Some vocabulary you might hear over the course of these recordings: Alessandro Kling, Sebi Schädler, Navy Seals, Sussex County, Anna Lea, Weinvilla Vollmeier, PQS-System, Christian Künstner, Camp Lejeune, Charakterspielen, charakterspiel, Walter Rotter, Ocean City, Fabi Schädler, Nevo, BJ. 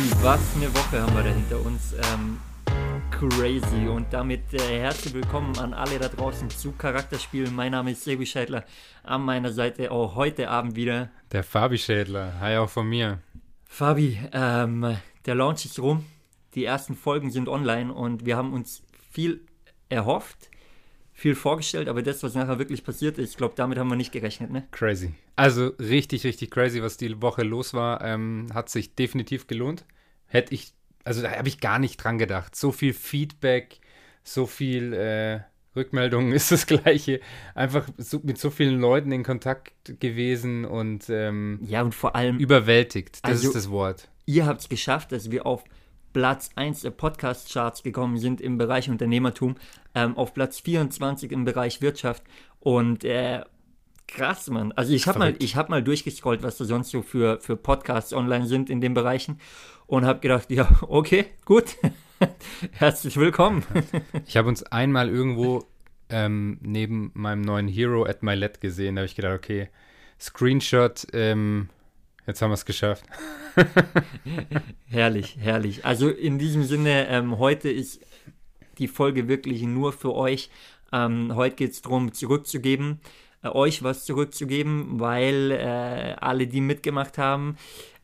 Fabi, was eine Woche haben wir da hinter uns. Crazy. Und damit herzlich willkommen an alle da draußen zu Charakterspielen. Mein Name ist Sebi Schädler. An meiner Seite auch heute Abend wieder der Fabi Schädler. Hi auch von mir. Fabi, der Launch ist rum. Die ersten Folgen sind online und wir haben uns viel erhofft, viel vorgestellt, aber das, was nachher wirklich passiert ist, ich glaube, damit haben wir nicht gerechnet, ne? Crazy. Also richtig, richtig crazy, was die Woche los war, hat sich definitiv gelohnt. Da habe ich gar nicht dran gedacht. So viel Feedback, so viel Rückmeldungen ist das Gleiche. Einfach mit so vielen Leuten in Kontakt gewesen und ja, und vor allem überwältigt, das also ist das Wort. Ihr habt es geschafft, dass wir auf Platz 1 der Podcast-Charts gekommen sind im Bereich Unternehmertum, auf Platz 24 im Bereich Wirtschaft und krass, Mann. Also ich hab mal durchgescrollt, was da sonst so für Podcasts online sind in den Bereichen und habe gedacht, ja, okay, gut, herzlich willkommen. Ich habe uns einmal irgendwo neben meinem neuen Hero at my LED gesehen, da habe ich gedacht, okay, Screenshot, jetzt haben wir es geschafft. Herrlich, herrlich. Also in diesem Sinne, heute ist die Folge wirklich nur für euch. Heute geht es darum, euch was zurückzugeben, weil alle, die mitgemacht haben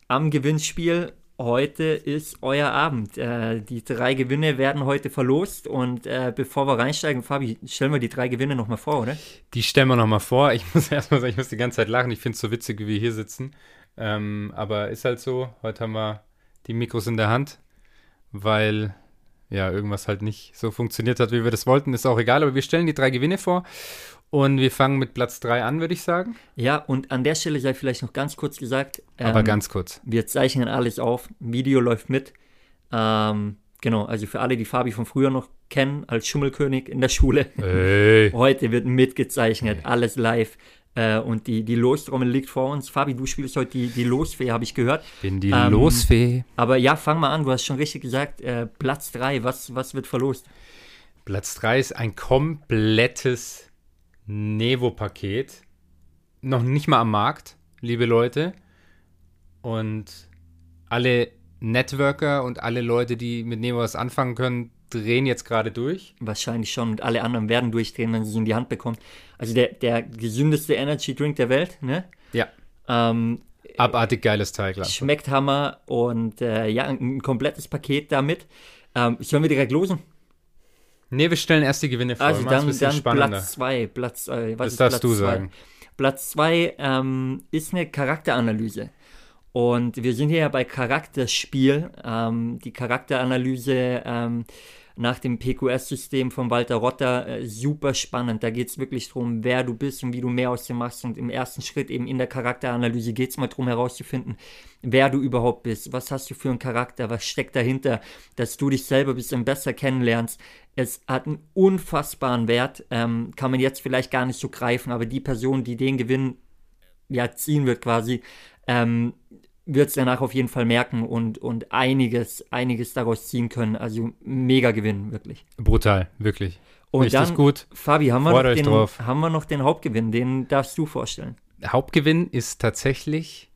am Gewinnspiel, heute ist euer Abend. Die 3 Gewinne werden heute verlost und bevor wir reinsteigen, Fabi, stellen wir die 3 Gewinne nochmal vor, oder? Die stellen wir nochmal vor. Ich muss erstmal sagen, ich muss die ganze Zeit lachen. Ich finde es so witzig, wie wir hier sitzen. Aber ist halt so, heute haben wir die Mikros in der Hand, weil ja irgendwas halt nicht so funktioniert hat, wie wir das wollten, ist auch egal, aber wir stellen die 3 Gewinne vor und wir fangen mit Platz 3 an, würde ich sagen. Ja, und an der Stelle sei vielleicht noch ganz kurz gesagt, aber ganz kurz, wir zeichnen alles auf, Video läuft mit, genau, also für alle, die Fabi von früher noch kennen, als Schummelkönig in der Schule, hey. Heute wird mitgezeichnet, hey. Alles live. Und die Lostrommel liegt vor uns. Fabi, du spielst heute die Losfee, habe ich gehört. Ich bin die Losfee. Aber ja, fang mal an, du hast schon richtig gesagt, Platz 3, was wird verlost? Platz 3 ist ein komplettes Nevo-Paket. Noch nicht mal am Markt, liebe Leute. Und alle Networker und alle Leute, die mit Nevo was anfangen können, drehen jetzt gerade durch. Wahrscheinlich schon. Und alle anderen werden durchdrehen, wenn sie es in die Hand bekommen. Also der gesündeste Energy Drink der Welt, ne? Ja. Abartig geiles Teil, klar. Schmeckt Hammer und ja, ein komplettes Paket damit. Sollen wir direkt losen? Ne, wir stellen erst die Gewinne vor. Also dann Platz 2. Was ist Platz 2? Das darfst du sagen. Platz 2 ist eine Charakteranalyse. Und wir sind hier ja bei Charakterspiel, die Charakteranalyse nach dem PQS-System von Walter Rotter, super spannend. Da geht es wirklich darum, wer du bist und wie du mehr aus dir machst. Und im ersten Schritt eben in der Charakteranalyse geht es mal darum herauszufinden, wer du überhaupt bist. Was hast du für einen Charakter? Was steckt dahinter? Dass du dich selber ein bisschen besser kennenlernst. Es hat einen unfassbaren Wert, kann man jetzt vielleicht gar nicht so greifen, aber die Person, die den Gewinn ja ziehen wird quasi, wird es danach auf jeden Fall merken und einiges daraus ziehen können. Also mega Gewinn, wirklich. Brutal, wirklich. Und richtig dann, gut. Fabi, haben wir noch den Hauptgewinn, den darfst du vorstellen. Hauptgewinn ist tatsächlich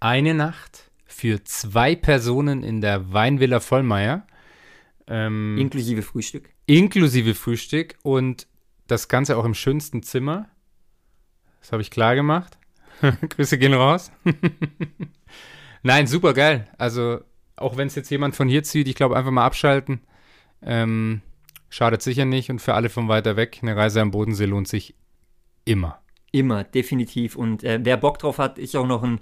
eine Nacht für 2 Personen in der Weinvilla Vollmeier. Inklusive Frühstück. Und das Ganze auch im schönsten Zimmer. Das habe ich klar gemacht. Grüße gehen raus. Nein, super geil. Also, auch wenn es jetzt jemand von hier zieht, ich glaube, einfach mal abschalten. Schadet sicher nicht. Und für alle von weiter weg, eine Reise am Bodensee lohnt sich immer. Immer, definitiv. Und wer Bock drauf hat, ist auch noch ein,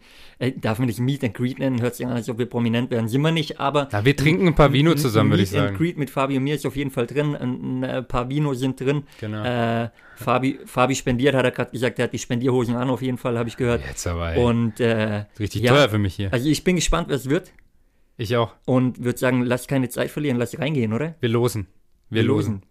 darf man nicht Meet and Greet nennen, hört sich an, als ob wir prominent werden, sind wir nicht, aber... Na, wir trinken ein paar Vino zusammen, würde ich sagen. Meet and Greet mit Fabi und mir ist auf jeden Fall drin, ein paar Vino sind drin. Genau. Fabi spendiert, hat er gerade gesagt, er hat die Spendierhosen an, auf jeden Fall, habe ich gehört. Jetzt aber, ey. Und, richtig ja, teuer für mich hier. Also ich bin gespannt, was es wird. Ich auch. Und würde sagen, lass keine Zeit verlieren, lass reingehen, oder? Wir losen.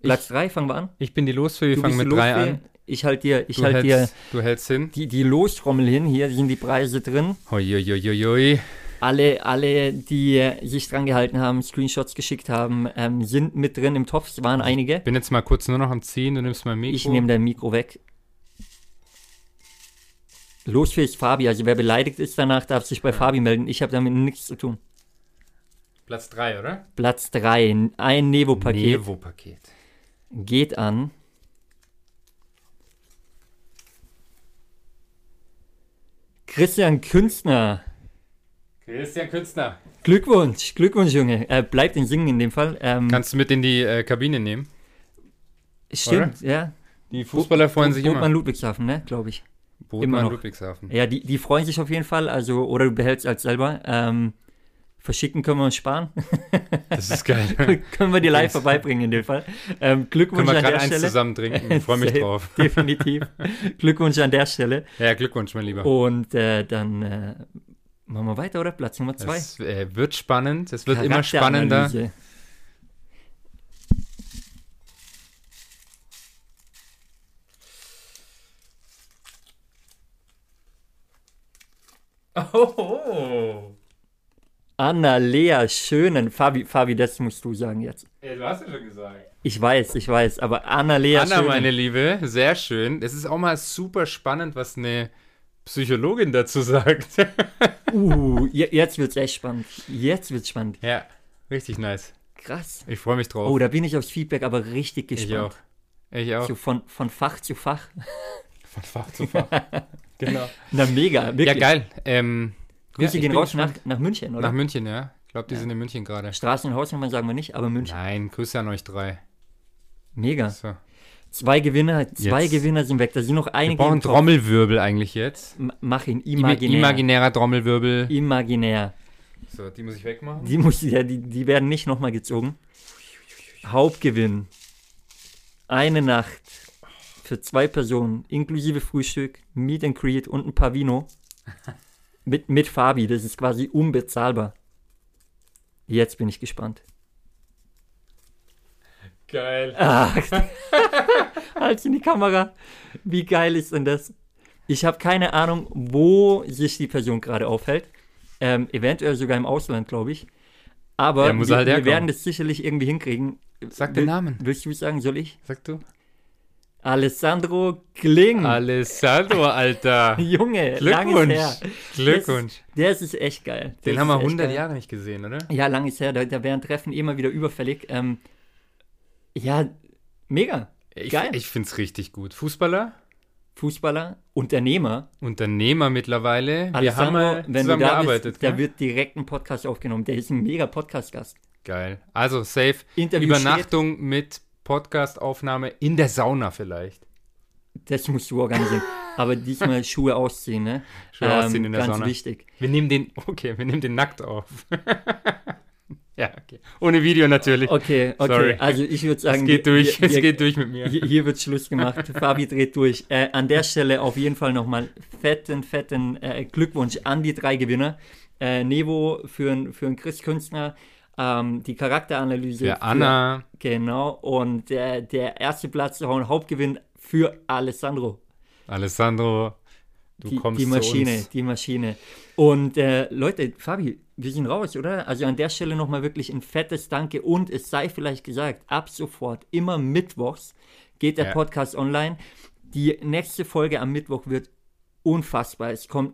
Platz 3, fangen wir an. Ich bin die Losfee, wir fangen mit 3 an. Du hältst hin. Die Lostrommel hin, hier sind die Preise drin. Hoi. Alle, die sich dran gehalten haben, Screenshots geschickt haben, sind mit drin im Topf, es waren einige. Ich bin jetzt mal kurz nur noch am Ziehen, du nimmst mein Mikro. Ich nehme dein Mikro weg. Losfee ist Fabi, also wer beleidigt ist danach, darf sich bei Fabi melden. Ich habe damit nichts zu tun. Platz 3, oder? Platz 3, ein Nevo-Paket. Nevo-Paket. Geht an. Christian Künstner. Christian Künstner. Glückwunsch, Glückwunsch, Junge. Bleibt in Singen in dem Fall. Kannst du mit in die Kabine nehmen? Stimmt, oder? Ja. Die Fußballer freuen sich immer. Botmann Ludwigshafen, ne, glaube ich. Botmann Ludwigshafen. Ja, die freuen sich auf jeden Fall. Also, oder du behältst als selber. Verschicken können wir uns sparen. Das ist geil. Können wir dir live vorbeibringen in dem Fall. Glückwunsch an der Stelle. Können wir gerade eins zusammen trinken. Ich freue mich drauf. Definitiv. Glückwunsch an der Stelle. Ja, Glückwunsch, mein Lieber. Und dann machen wir weiter, oder? Platz Nummer 2. Es wird spannend. Es wird immer spannender. Oh. Anna Lea Schönen. Fabi, das musst du sagen jetzt. Ey, du hast ja schon gesagt. Ich weiß, aber Anna Lea Schönen. Anna, meine Liebe, sehr schön. Es ist auch mal super spannend, was eine Psychologin dazu sagt. Jetzt wird's echt spannend. Ja, richtig nice. Krass. Ich freue mich drauf. Oh, da bin ich aufs Feedback aber richtig gespannt. Ich auch. So von Fach zu Fach. Von Fach zu Fach. Genau. Na, mega, wirklich. Ja, geil. Grüße gehen raus nach München, oder? Nach München, ja. Ich glaube, die sind in München gerade. Straßen- und Hausnummern sagen wir nicht, aber München. Nein, Grüße an euch drei. Mega. So. Zwei Gewinner sind weg. Da sind noch einige. Wir brauchen einen Trommelwirbel eigentlich jetzt. Mach ihn imaginär. Imaginärer Trommelwirbel. Imaginär. So, die muss ich wegmachen? Die werden nicht nochmal gezogen. Hauptgewinn. Eine Nacht für 2 Personen, inklusive Frühstück, Meet and Greet und ein paar Vino. Mit Fabi, das ist quasi unbezahlbar. Jetzt bin ich gespannt. Geil. Halt in die Kamera. Wie geil ist denn das? Ich habe keine Ahnung, wo sich die Person gerade aufhält. Eventuell sogar im Ausland, glaube ich. Aber ja, wir werden das sicherlich irgendwie hinkriegen. Sag den Namen. Willst du sagen, soll ich? Sag du. Alessandro Kling. Alessandro, Alter. Junge, Glückwunsch. Glückwunsch. Das ist echt geil. Den haben wir 100 Jahre nicht gesehen, oder? Ja, lang ist her. Da wären Treffen immer wieder überfällig. Ja, mega. Geil. Ich finde es richtig gut. Fußballer, Unternehmer mittlerweile. Alessandro, wir haben mal zusammengearbeitet. Da wird direkt ein Podcast aufgenommen. Der ist ein mega Podcast-Gast. Geil. Also, safe. Interview Übernachtung steht. Mit Podcast-Aufnahme in der Sauna vielleicht. Das musst du organisieren. Aber diesmal Schuhe ausziehen, ne? Schuhe ausziehen in der Sauna. Ganz wichtig. Wir nehmen den nackt auf. Ja, okay. Ohne Video natürlich. Okay. Sorry. Also ich würde sagen, es geht durch mit mir. Hier wird Schluss gemacht. Fabi dreht durch. An der Stelle auf jeden Fall nochmal fetten Glückwunsch an die 3 Gewinner. Nevo für einen Chris Künstner. Die Charakteranalyse. Ja, Anna. Genau. Und der erste Platz, ein Hauptgewinn für Alessandro. Alessandro, du kommst zu uns. Die Maschine. Und Leute, Fabi, wir sind raus, oder? Also an der Stelle nochmal wirklich ein fettes Danke. Und es sei vielleicht gesagt, ab sofort, immer mittwochs geht der Podcast online. Die nächste Folge am Mittwoch wird unfassbar. Es kommt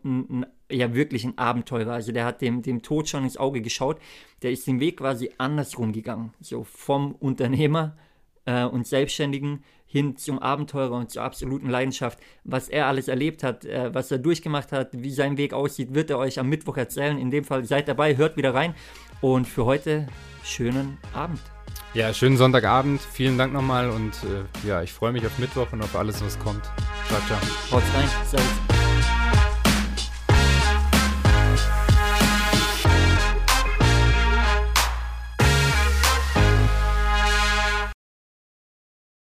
wirklich ein Abenteurer. Also der hat dem Tod schon ins Auge geschaut. Der ist den Weg quasi andersrum gegangen. So vom Unternehmer und Selbstständigen hin zum Abenteurer und zur absoluten Leidenschaft. Was er alles erlebt hat, was er durchgemacht hat, wie sein Weg aussieht, wird er euch am Mittwoch erzählen. In dem Fall seid dabei, hört wieder rein. Und für heute schönen Abend. Ja, schönen Sonntagabend. Vielen Dank nochmal. Und ich freue mich auf Mittwoch und auf alles, was kommt. Ciao, ciao. Haut rein. Servus.